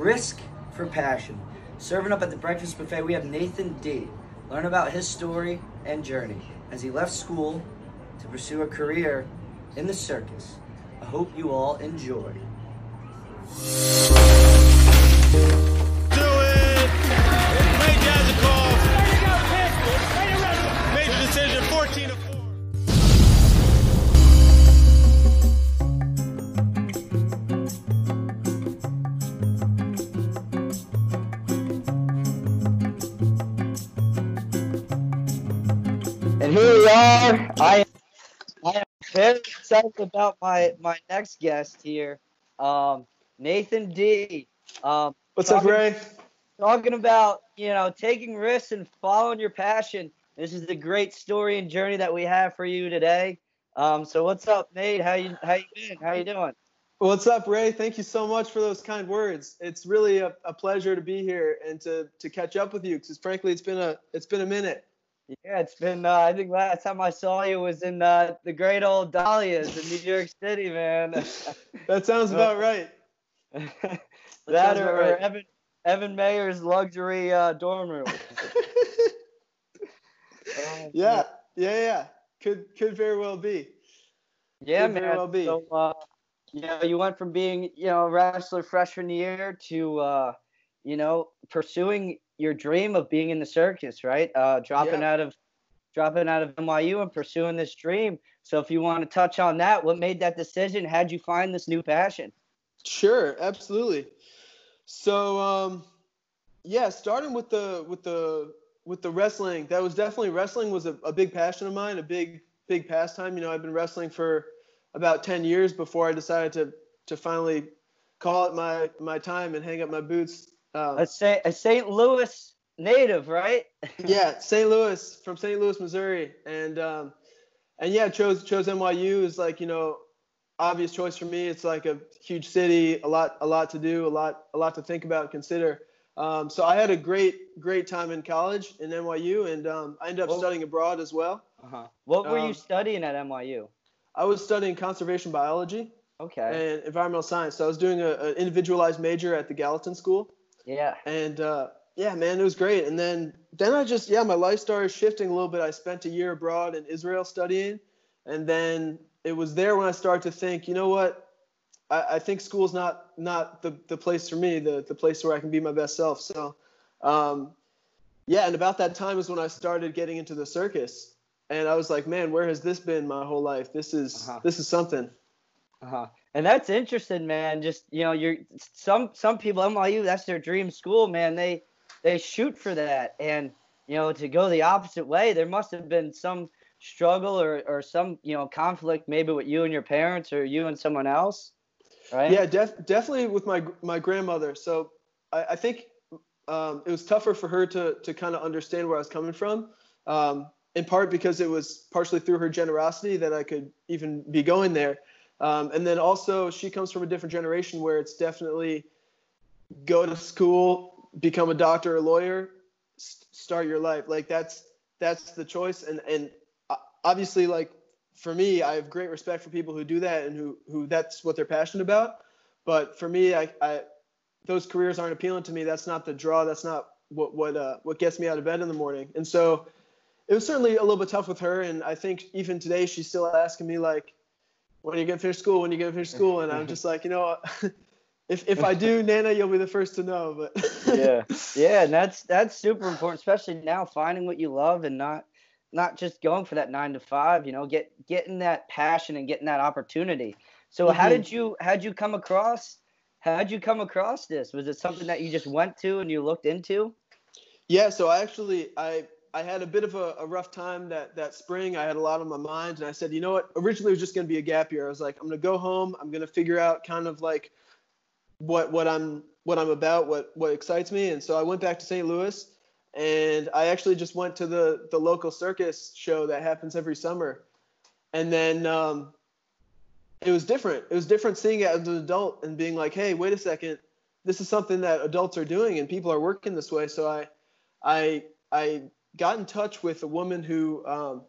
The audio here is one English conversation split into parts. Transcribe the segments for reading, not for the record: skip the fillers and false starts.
Risk for passion. Serving up at the Breakfast Buffet, we have Nathan D. Learn about his story and journey as he left school to pursue a career in the circus. I hope you all enjoy. Do it! Ray Jaz a call. Way to go, Pitt! Way to wrestle! Major decision, 14-4. And here we are. I am very excited about my next guest here, Nathan D. What's up, Ray? Talking about, taking risks and following your passion. This is the great story and journey that we have for you today. So what's up, Nate? How you been? How you doing? What's up, Ray? Thank you so much for those kind words. It's really a pleasure to be here and to catch up with you, because frankly, it's been a minute. Yeah, it's been. I think last time I saw you was in the great old Dahlia's in New York City, man. That sounds about right. That or Evan Mayer's luxury dorm room. Yeah. Could very well be. Yeah, could man. Very well be. So, you went from being a wrestler freshman year to pursuing your dream of being in the circus, right? Dropping out of NYU and pursuing this dream. So if you want to touch on that, what made that decision? How'd you find this new passion? Sure, absolutely. So, starting with the wrestling, that was definitely, wrestling was a big passion of mine, a big pastime. I've been wrestling for about 10 years before I decided to finally call it my time and hang up my boots. A St. Louis native, right? Yeah, from St. Louis, Missouri, and chose NYU. Is like obvious choice for me. It's like a huge city, a lot to do, a lot to think about and consider. So I had a great time in college in NYU, and I ended up studying abroad as well. Uh-huh. What were you studying at NYU? I was studying conservation biology. Okay. And environmental science. So I was doing an individualized major at the Gallatin School. Yeah. And man, it was great. And then I just, my life started shifting a little bit. I spent a year abroad in Israel studying. And then it was there when I started to think, you know what? I think school's not the place for me, the place where I can be my best self. So, and about that time is when I started getting into the circus. And I was like, man, where has this been my whole life? This is something. Uh-huh. And that's interesting, man. Just, you're some people, NYU, that's their dream school, man. They shoot for that. And, to go the opposite way, there must have been some struggle or some, conflict maybe with you and your parents or you and someone else, right? Yeah, definitely with my grandmother. So I think it was tougher for her to kind of understand where I was coming from, in part because it was partially through her generosity that I could even be going there. And then also she comes from a different generation where it's definitely go to school, become a doctor or a lawyer, start your life. Like that's the choice. And obviously, like for me, I have great respect for people who do that and who that's what they're passionate about. But for me, I those careers aren't appealing to me. That's not the draw. That's not what gets me out of bed in the morning. And so it was certainly a little bit tough with her. And I think even today, she's still asking me like, when are you going to finish school? And I'm just like, if I do, Nana, you'll be the first to know. But yeah. And that's super important, especially now, finding what you love and not just going for that 9 to 5, getting that passion and getting that opportunity. So mm-hmm. How'd you come across this? Was it something that you just went to and you looked into? Yeah. So I actually, I had a bit of a rough time that spring. I had a lot on my mind, and I said, you know what? Originally, it was just going to be a gap year. I was like, I'm going to go home. I'm going to figure out kind of like what I'm about, what excites me. And so I went back to St. Louis, and I actually just went to the local circus show that happens every summer. And then it was different. It was different seeing it as an adult and being like, hey, wait a second. This is something that adults are doing, and people are working this way. So I got in touch with a woman who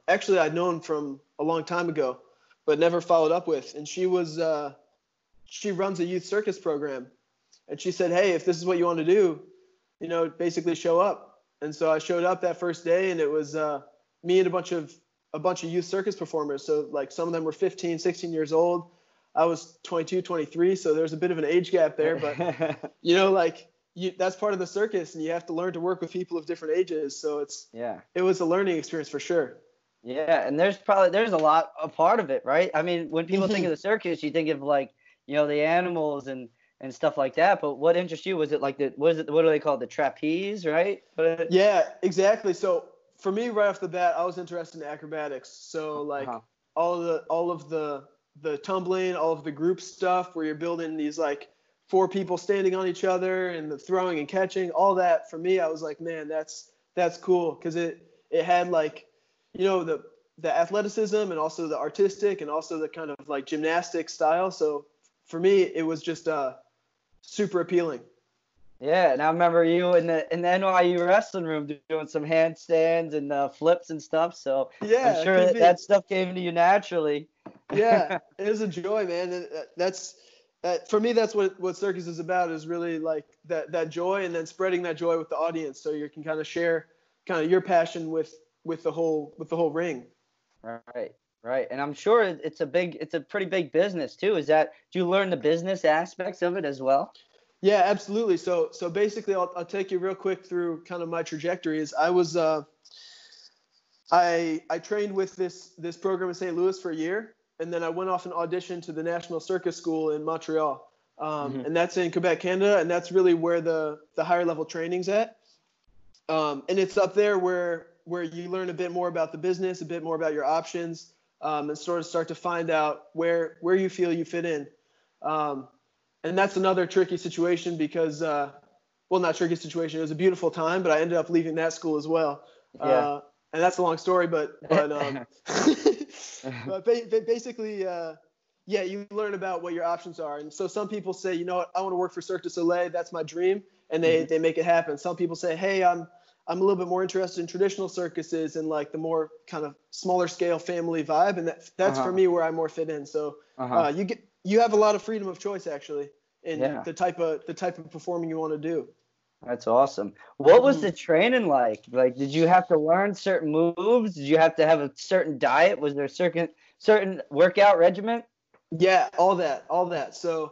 actually I'd known from a long time ago, but never followed up with. And she runs a youth circus program. And she said, hey, if this is what you want to do, you know, basically show up. And so I showed up that first day, and it was me and a bunch of youth circus performers. So like some of them were 15, 16 years old. I was 22, 23. So there's a bit of an age gap there, but you know, like that's part of the circus, and you have to learn to work with people of different ages. So it was a learning experience for sure. Yeah. And there's a part of it, right? I mean, when people think of the circus, you think of like, you know, the animals and stuff like that. But what interests you? Was it like what do they call it? The trapeze, right? Yeah, exactly. So for me, right off the bat, I was interested in acrobatics. So like all of the tumbling, all of the group stuff where you're building these like four people standing on each other and the throwing and catching, all that. For me, I was like, man, that's cool. 'Cause it had like, you know, the athleticism and also the artistic and also the kind of like gymnastic style. So for me, it was just super appealing. Yeah, and I remember you in the NYU wrestling room doing some handstands and flips and stuff. So yeah, I'm sure that stuff came to you naturally. Yeah, it was a joy, man. For me, that's what circus is about, is really like that joy, and then spreading that joy with the audience, so you can kind of share kind of your passion with the whole ring. Right. Right. And I'm sure it's a pretty big business too. Do you learn the business aspects of it as well? Yeah, absolutely. So basically I'll take you real quick through kind of my trajectories. I was, I trained with this program in St. Louis for a year. And then I went off and auditioned to the National Circus School in Montreal. And that's in Quebec, Canada. And that's really where the higher level training's at. And it's up there where you learn a bit more about the business, a bit more about your options, and sort of start to find out where you feel you fit in. And that's another tricky situation because, not tricky situation. It was a beautiful time, but I ended up leaving that school as well. Yeah. And that's a long story, but but basically, yeah, you learn about what your options are. And so some people say, you know what, I want to work for Cirque du Soleil. That's my dream. And they make it happen. Some people say, hey, I'm a little bit more interested in traditional circuses and like the more kind of smaller scale family vibe. And that's for me where I more fit in. So you have a lot of freedom of choice actually in the type of performing you want to do. That's awesome. What was the training like? Like, did you have to learn certain moves? Did you have to have a certain diet? Was there a certain workout regimen? Yeah, all that. So,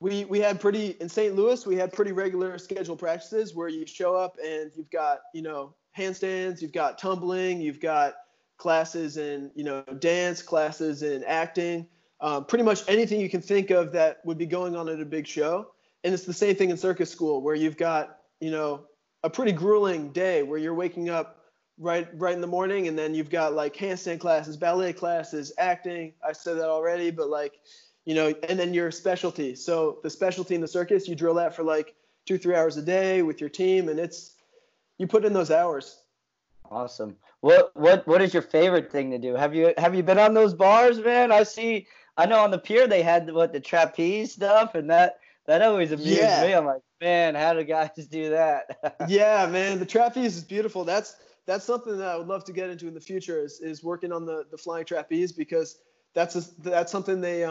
We had in St. Louis, we had pretty regular scheduled practices where you show up and you've got, you know, handstands, you've got tumbling, you've got classes in, you know, dance, classes in acting, pretty much anything you can think of that would be going on at a big show. And it's the same thing in circus school where you've got, you know, a pretty grueling day where you're waking up right in the morning, and then you've got like handstand classes, ballet classes, acting. I said that already, but like, you know, and then your specialty. So the specialty in the circus, you drill that for like 2-3 hours a day with your team, and you put in those hours. Awesome. What is your favorite thing to do? Have you been on those bars, man? I know on the pier they had the trapeze stuff, and that always amused me. I'm like, man, how do guys do that? Yeah, man, the trapeze is beautiful. That's something that I would love to get into in the future is working on the flying trapeze, because that's something they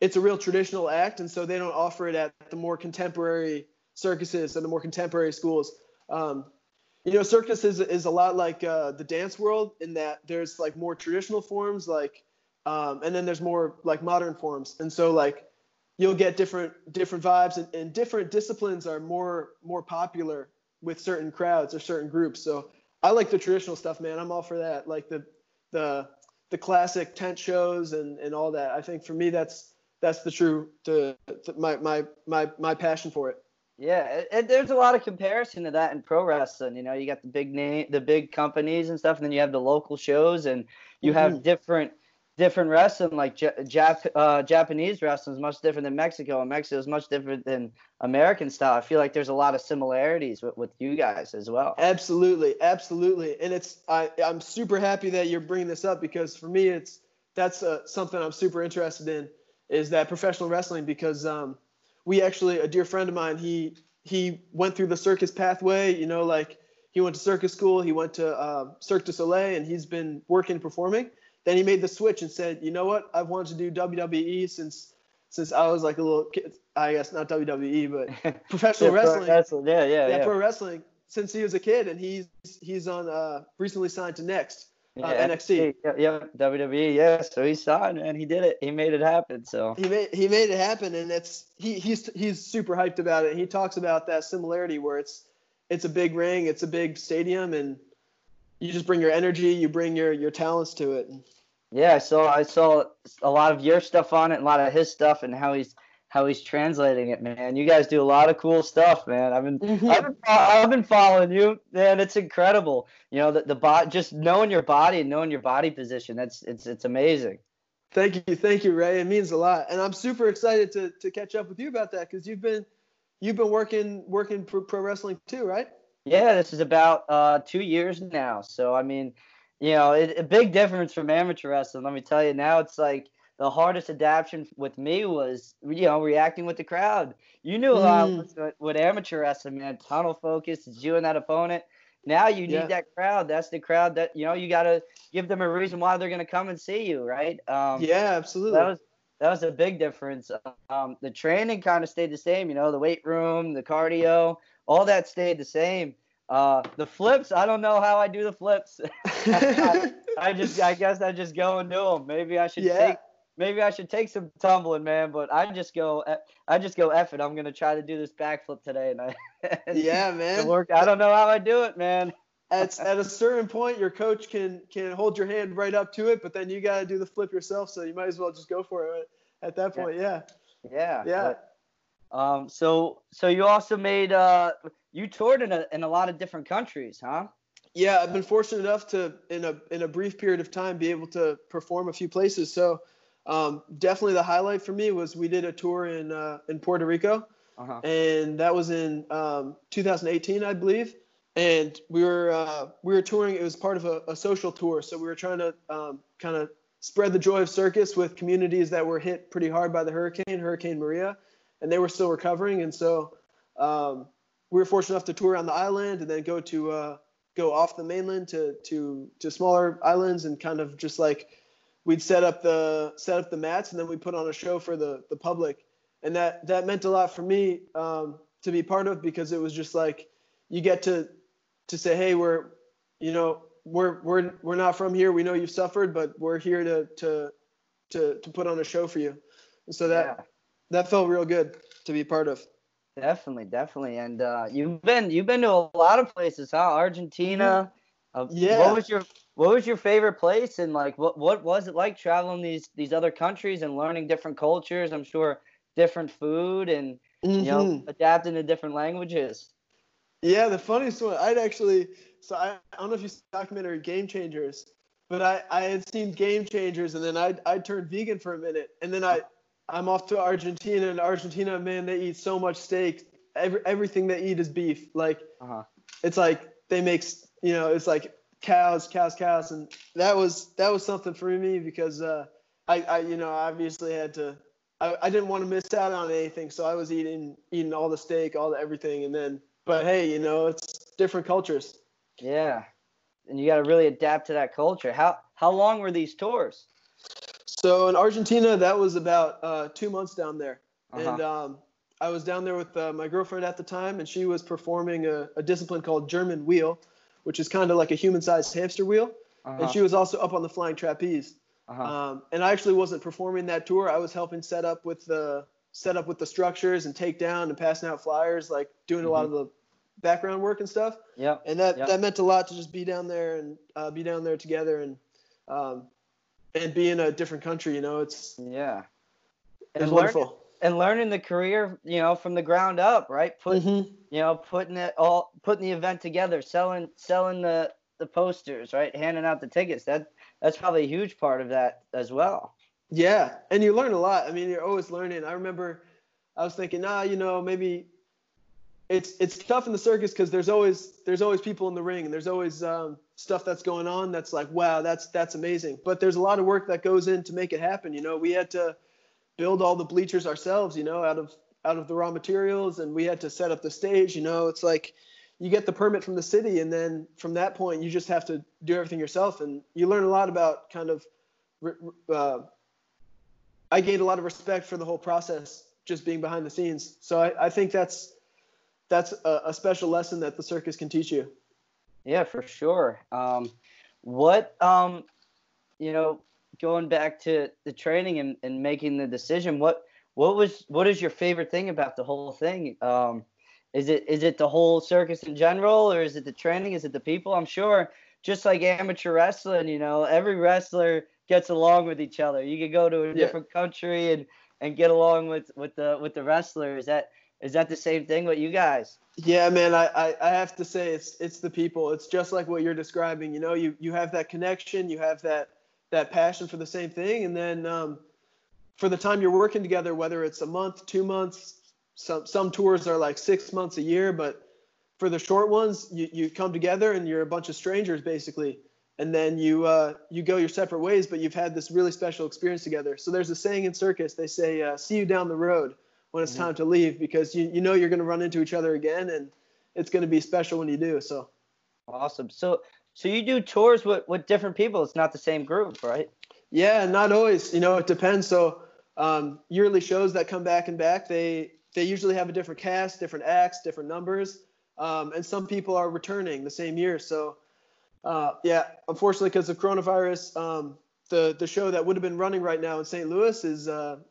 it's a real traditional act, and so they don't offer it at the more contemporary circuses and the more contemporary schools. You know, circus is a lot like the dance world, in that there's like more traditional forms, like and then there's more like modern forms. And so like you'll get different vibes, and different disciplines are more popular with certain crowds or certain groups. So I like the traditional stuff, man. I'm all for that, like the classic tent shows and all that. I think for me that's the true my passion for it. Yeah, and there's a lot of comparison to that in pro wrestling. You know, you got the big companies and stuff, and then you have the local shows, and you have different wrestling. Like Japanese wrestling is much different than Mexico, and Mexico is much different than American style. I feel like there's a lot of similarities with you guys as well. Absolutely, and I'm super happy that you're bringing this up, because for me that's something I'm super interested in. Is that professional wrestling, because a dear friend of mine, he went through the circus pathway, you know, like he went to circus school, he went to Cirque du Soleil, and he's been working, performing. Then he made the switch and said, you know what, I've wanted to do WWE since since I was like a little kid, I guess not WWE, but professional wrestling. Yeah, pro wrestling since he was a kid, and he's on recently signed to Next. NXT. WWE. Yeah, so he signed, man. He did it. He made it happen. So he made it happen, and it's he's super hyped about it. He talks about that similarity where it's a big ring, it's a big stadium, and you just bring your energy, you bring your talents to it. Yeah, so I saw a lot of your stuff on it, and a lot of his stuff, and how he's translating it, man. You guys do a lot of cool stuff, man. I've been following you, man. It's incredible. You know, just knowing your body and knowing your body position. It's amazing. Thank you, Ray. It means a lot, and I'm super excited to catch up with you about that because you've been working pro wrestling too, right? Yeah, this is about 2 years now. So I mean, you know, a big difference from amateur wrestling. Let me tell you, now it's like. The hardest adaptation with me was, you know, reacting with the crowd. You knew a lot with amateur wrestling, man. Tunnel focus, it's you and that opponent. Now you need that crowd. That's the crowd that, you know, you got to give them a reason why they're going to come and see you, right? Yeah, absolutely. That was a big difference. The training kind of stayed the same, you know, the weight room, the cardio, all that stayed the same. The flips, I don't know how I do the flips. I guess I just go and do them. Maybe I should take some tumbling, man, but I just go F it. I'm going to try to do this backflip today. And yeah, man. I don't know how I do it, man. At a certain point, your coach can hold your hand right up to it, but then you got to do the flip yourself, so you might as well just go for it at that point, Yeah. But, so you also made you toured in a lot of different countries, huh? Yeah, I've been fortunate enough to, in a brief period of time, be able to perform a few places, so... definitely the highlight for me was we did a tour in Puerto Rico, and that was in 2018, I believe. And we were touring. It was part of a social tour, so we were trying to kind of spread the joy of circus with communities that were hit pretty hard by the Hurricane Maria, and they were still recovering. And so we were fortunate enough to tour around the island and then go off the mainland to smaller islands and kind of just like. We'd set up the mats, and then we put on a show for the public, and that meant a lot for me to be part of, because it was just like you get to say, hey, we're not from here. We know you've suffered, but we're here to put on a show for you. And so that felt real good to be part of. Definitely, and you've been to a lot of places, huh? Argentina. Yeah. What was your favorite place, and like what was it like traveling these other countries and learning different cultures? I'm sure different food and you know, adapting to different languages. Yeah, the funniest one. I don't know if you saw the documentary Game Changers, but I had seen Game Changers, and then I turned vegan for a minute, and then I'm off to Argentina, and Argentina, man, they eat so much steak. Everything they eat is beef. Like it's like they make, you know, it's like cows, and that was something for me because I you know, obviously had to. I didn't want to miss out on anything, so I was eating all the steak, all the everything, and then. But hey, you know, it's different cultures. Yeah, and you got to really adapt to that culture. How long were these tours? So in Argentina, that was about 2 months down there, and I was down there with my girlfriend at the time, and she was performing a discipline called German Wheel, which is kind of like a human-sized hamster wheel. And she was also up on the flying trapeze. And I actually wasn't performing that tour. I was helping set up with the structures and take down and passing out flyers, like doing a lot of the background work and stuff. Yeah. And that meant a lot to just be down there and be down there together and be in a different country. You know, it's it's wonderful. And learning the career, you know, from the ground up, right? Putting the event together, selling the posters, right? Handing out the tickets. That's probably a huge part of that as well. Yeah, and you learn a lot. I mean, you're always learning. I remember I was thinking, you know, maybe it's tough in the circus because there's always people in the ring, and there's always stuff that's going on that's like, wow, that's amazing. But there's a lot of work that goes in to make it happen. You know, we had to build all the bleachers ourselves, you know, out of the raw materials, and we had to set up the stage. You know, it's like you get the permit from the city, and then from that point you just have to do everything yourself, and you learn a lot about kind of I gained a lot of respect for the whole process just being behind the scenes. So I think that's a special lesson that the circus can teach you. Yeah, for sure. Going back to the training and making the decision, what is your favorite thing about the whole thing? Is it the whole circus in general, or is it the training? Is it the people? I'm sure, just like amateur wrestling, every wrestler gets along with each other. You could go to a different country and get along with the wrestlers. Is that the same thing with you guys? Yeah, man, I have to say it's the people. It's just like what you're describing. You have that connection, you have that passion for the same thing, and then for the time you're working together, whether it's a month, 2 months, some tours are like 6 months, a year, but for the short ones, you come together and you're a bunch of strangers basically, and then you go your separate ways, but you've had this really special experience together. So there's a saying in circus, they say, see you down the road when it's time to leave, because you're going to run into each other again, and it's going to be special when you do. So awesome. So you do tours with different people. It's not the same group, right? Yeah, not always. It depends. So yearly shows that come back, they usually have a different cast, different acts, different numbers. And some people are returning the same year. So, unfortunately, because of coronavirus, the show that would have been running right now in St. Louis is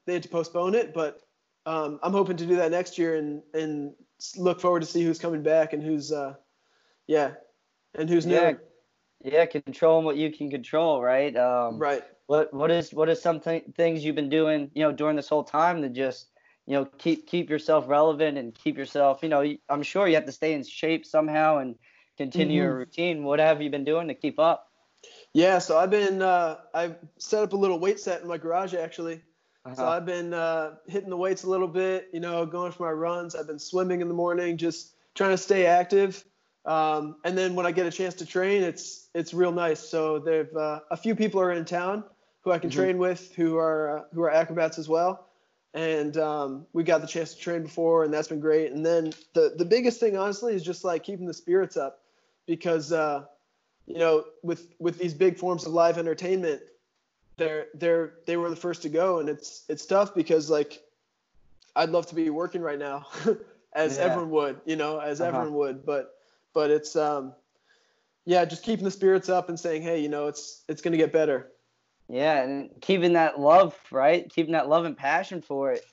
they had to postpone it. But I'm hoping to do that next year and look forward to see who's coming back and who's new. Yeah, controlling what you can control, right? Right. What is things you've been doing, during this whole time to just, keep yourself relevant and keep yourself, I'm sure you have to stay in shape somehow and continue your routine. What have you been doing to keep up? Yeah, so I've set up a little weight set in my garage actually. Uh-huh. So I've been hitting the weights a little bit, going for my runs. I've been swimming in the morning, just trying to stay active. And then when I get a chance to train, it's real nice. So they've a few people are in town who I can train with, who are acrobats as well, and we got the chance to train before, and that's been great. And then the biggest thing, honestly, is just like keeping the spirits up, because with these big forms of live entertainment, they were the first to go, and it's tough because like I'd love to be working right now, as everyone would, But it's, just keeping the spirits up and saying, hey, it's going to get better. Yeah, and keeping that love, right? Keeping that love and passion for it.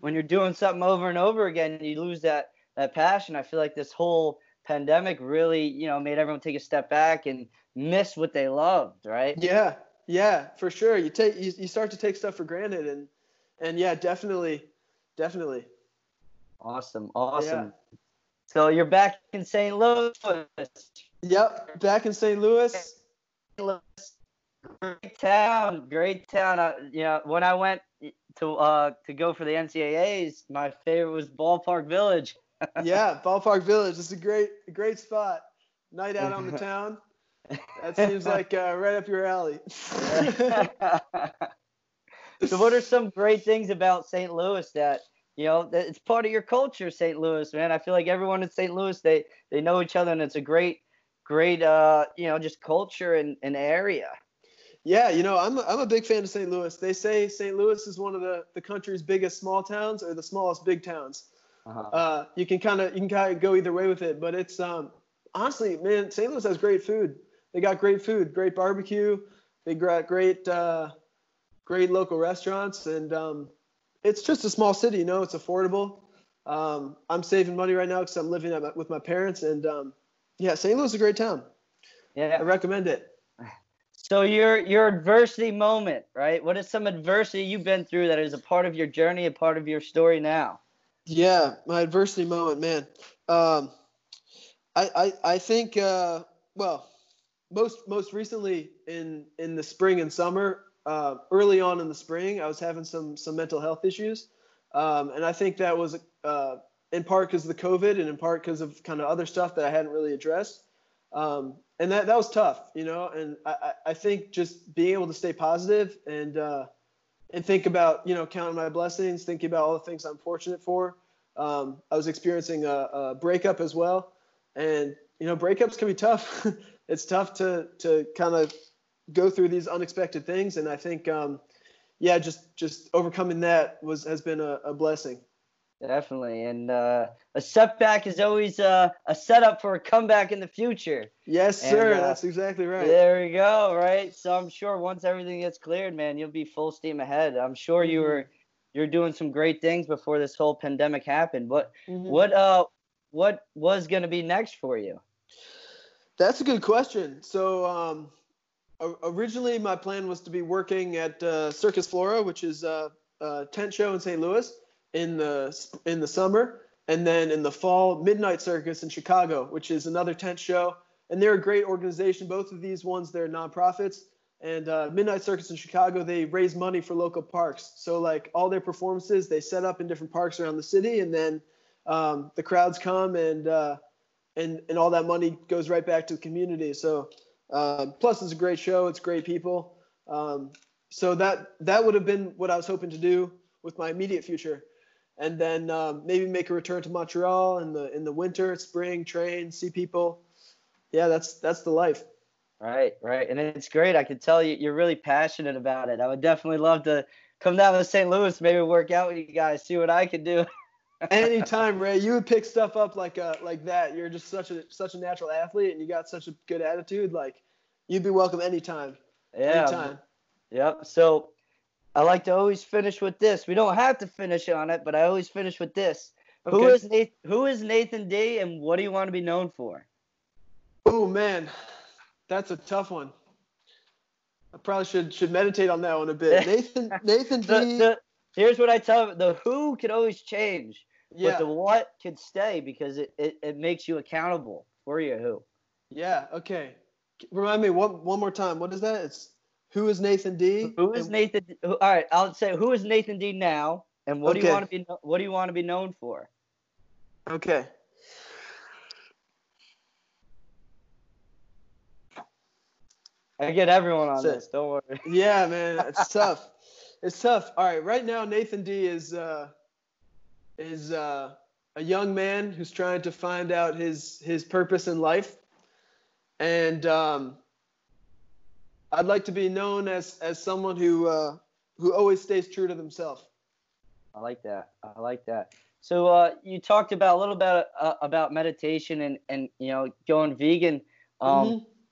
When you're doing something over and over again, you lose that passion. I feel like this whole pandemic really, made everyone take a step back and miss what they loved, right? Yeah, for sure. You start to take stuff for granted, and yeah, definitely. Awesome. Yeah. So you're back in St. Louis. Yep, back in St. Louis. Great town. When I went to go for the NCAAs, my favorite was Ballpark Village. Yeah, Ballpark Village. It's a great spot. Night out on the town. That seems like right up your alley. So what are some great things about St. Louis that, it's part of your culture, St. Louis, man. I feel like everyone in St. Louis, they know each other, and it's a great, just culture and area. Yeah, I'm a big fan of St. Louis. They say St. Louis is one of the country's biggest small towns or the smallest big towns. Uh-huh. You can kind of go either way with it, but it's honestly, man, St. Louis has great food. They got great food, great barbecue. They got great local restaurants, and it's just a small city, it's affordable. I'm saving money right now because I'm living with my parents. And, St. Louis is a great town. Yeah, I recommend it. So your adversity moment, right? What is some adversity you've been through that is a part of your journey, a part of your story now? Yeah, my adversity moment, man. I think, most recently in the spring and summer, early on in the spring, I was having some mental health issues. And I think that was in part because of the COVID and in part because of kind of other stuff that I hadn't really addressed. And that was tough, and I think just being able to stay positive and think about, counting my blessings, thinking about all the things I'm fortunate for. I was experiencing a breakup as well. And, breakups can be tough. It's tough to kind of go through these unexpected things, and I think yeah, just overcoming that has been a blessing. Definitely. And a setback is always a setup for a comeback in the future. Yes, sir. That's exactly right. There we go. Right. So I'm sure once everything gets cleared, man, you'll be full steam ahead. I'm sure you're doing some great things before this whole pandemic happened. What was going to be next for you? That's a good question. So originally my plan was to be working at Circus Flora, which is a tent show in St. Louis. In the summer, and then in the fall, Midnight Circus in Chicago, which is another tent show, and they're a great organization. Both of these ones, they're nonprofits, and Midnight Circus in Chicago, they raise money for local parks. So like all their performances, they set up in different parks around the city, and then the crowds come, and all that money goes right back to the community. So plus, it's a great show. It's great people. So that would have been what I was hoping to do with my immediate future. And then maybe make a return to Montreal in the winter, spring, train, see people. Yeah, that's the life. Right. And it's great. I can tell you're really passionate about it. I would definitely love to come down to St. Louis, maybe work out with you guys, see what I can do. Anytime, Ray. You would pick stuff up like that. You're just such a natural athlete, and you got such a good attitude. Like, you'd be welcome anytime. Yeah. Anytime. Yep. So I like to always finish with this. We don't have to finish on it, but I always finish with this. Okay. Who is Nathan D, and what do you want to be known for? Oh, man, that's a tough one. I probably should meditate on that one a bit. Nathan D. Here's what I tell you. The who could always change, but the what could stay because it makes you accountable for your who. Yeah, okay. Remind me one more time. What is that? It's... Who is Nathan D? Who is Nathan? All right, I'll say who is Nathan D now, and what do you want to be known for? Okay. I get everyone on this. Don't worry. Yeah, man, it's tough. It's tough. All right, right now Nathan D is a young man who's trying to find out his purpose in life, and I'd like to be known as someone who always stays true to themselves. I like that. So you talked about a little bit about meditation and going vegan.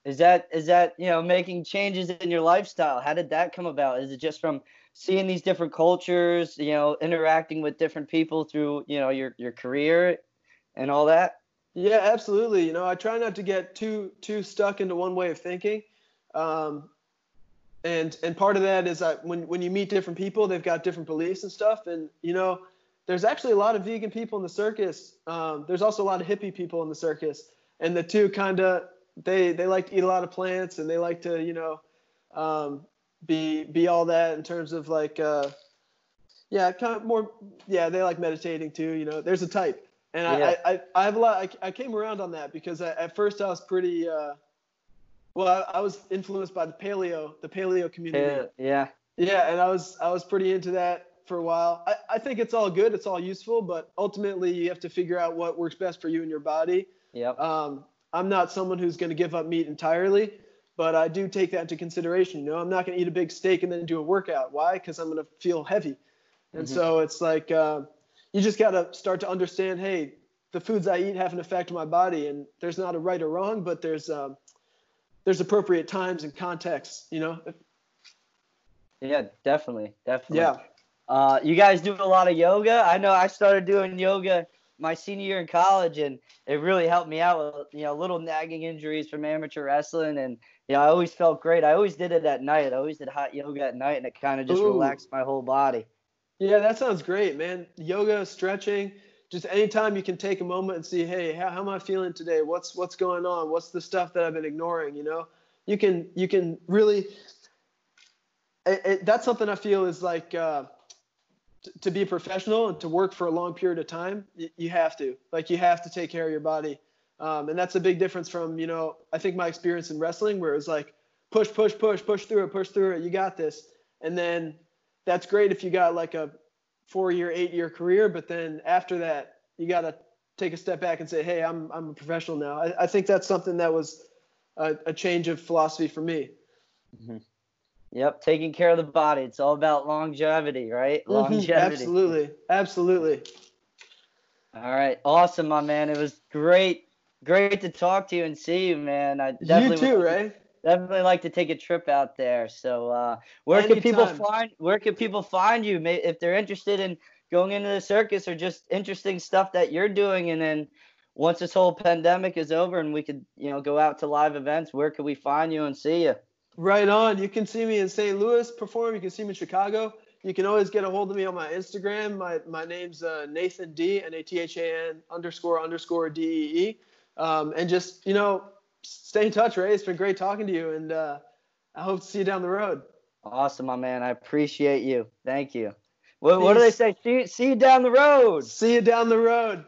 Is that making changes in your lifestyle? How did that come about? Is it just from seeing these different cultures, interacting with different people through your career and all that? Yeah, absolutely. I try not to get too stuck into one way of thinking. And part of that is that when you meet different people, they've got different beliefs and stuff. And, there's actually a lot of vegan people in the circus. There's also a lot of hippie people in the circus, and the two they like to eat a lot of plants, and they like to, be all that in terms of like, they like meditating too. There's a type, and I have a lot, I came around on that because at first I was pretty, I was influenced by the paleo community. Yeah. Yeah, and I was pretty into that for a while. I think it's all good, it's all useful, but ultimately you have to figure out what works best for you and your body. Yep. I'm not someone who's going to give up meat entirely, but I do take that into consideration. I'm not going to eat a big steak and then do a workout. Why? Because I'm going to feel heavy. And so it's like you just got to start to understand, hey, the foods I eat have an effect on my body, and there's not a right or wrong, but there's appropriate times and contexts, Yeah, definitely. Yeah. You guys do a lot of yoga. I know I started doing yoga my senior year in college, and it really helped me out with, little nagging injuries from amateur wrestling. And, I always felt great. I always did it at night. I always did hot yoga at night, and it kind of just relaxed my whole body. Yeah, that sounds great, man. Yoga, stretching, just anytime you can take a moment and see, hey, how am I feeling today? What's going on? What's the stuff that I've been ignoring? You can really. That's something I feel is like to be a professional and to work for a long period of time. You have to take care of your body, and that's a big difference from I think my experience in wrestling, where it was like push through it. You got this, and then that's great if you got like a 4-year, 8-year career, but then after that, you got to take a step back and say, hey, I'm a professional now. I think that's something that was a change of philosophy for me. Mm-hmm. Yep, taking care of the body. It's all about longevity, right? Longevity. Absolutely. Absolutely. All right. Awesome, my man. It was great. Great to talk to you and see you, man. I definitely you too, Ray. Definitely like to take a trip out there. So where can people find you if they're interested in going into the circus or just interesting stuff that you're doing? And then once this whole pandemic is over and we could, you know, go out to live events, where can we find you and see you? Right on. You can see me in St. Louis perform. You can see me in Chicago. You can always get a hold of me on my Instagram. My name's Nathan D, NATHAN__DEE. And just, you know, stay in touch, Ray. It's been great talking to you, and I hope to see you down the road. Awesome, my man. I appreciate you. Thank you. What do they say? See you down the road. See you down the road.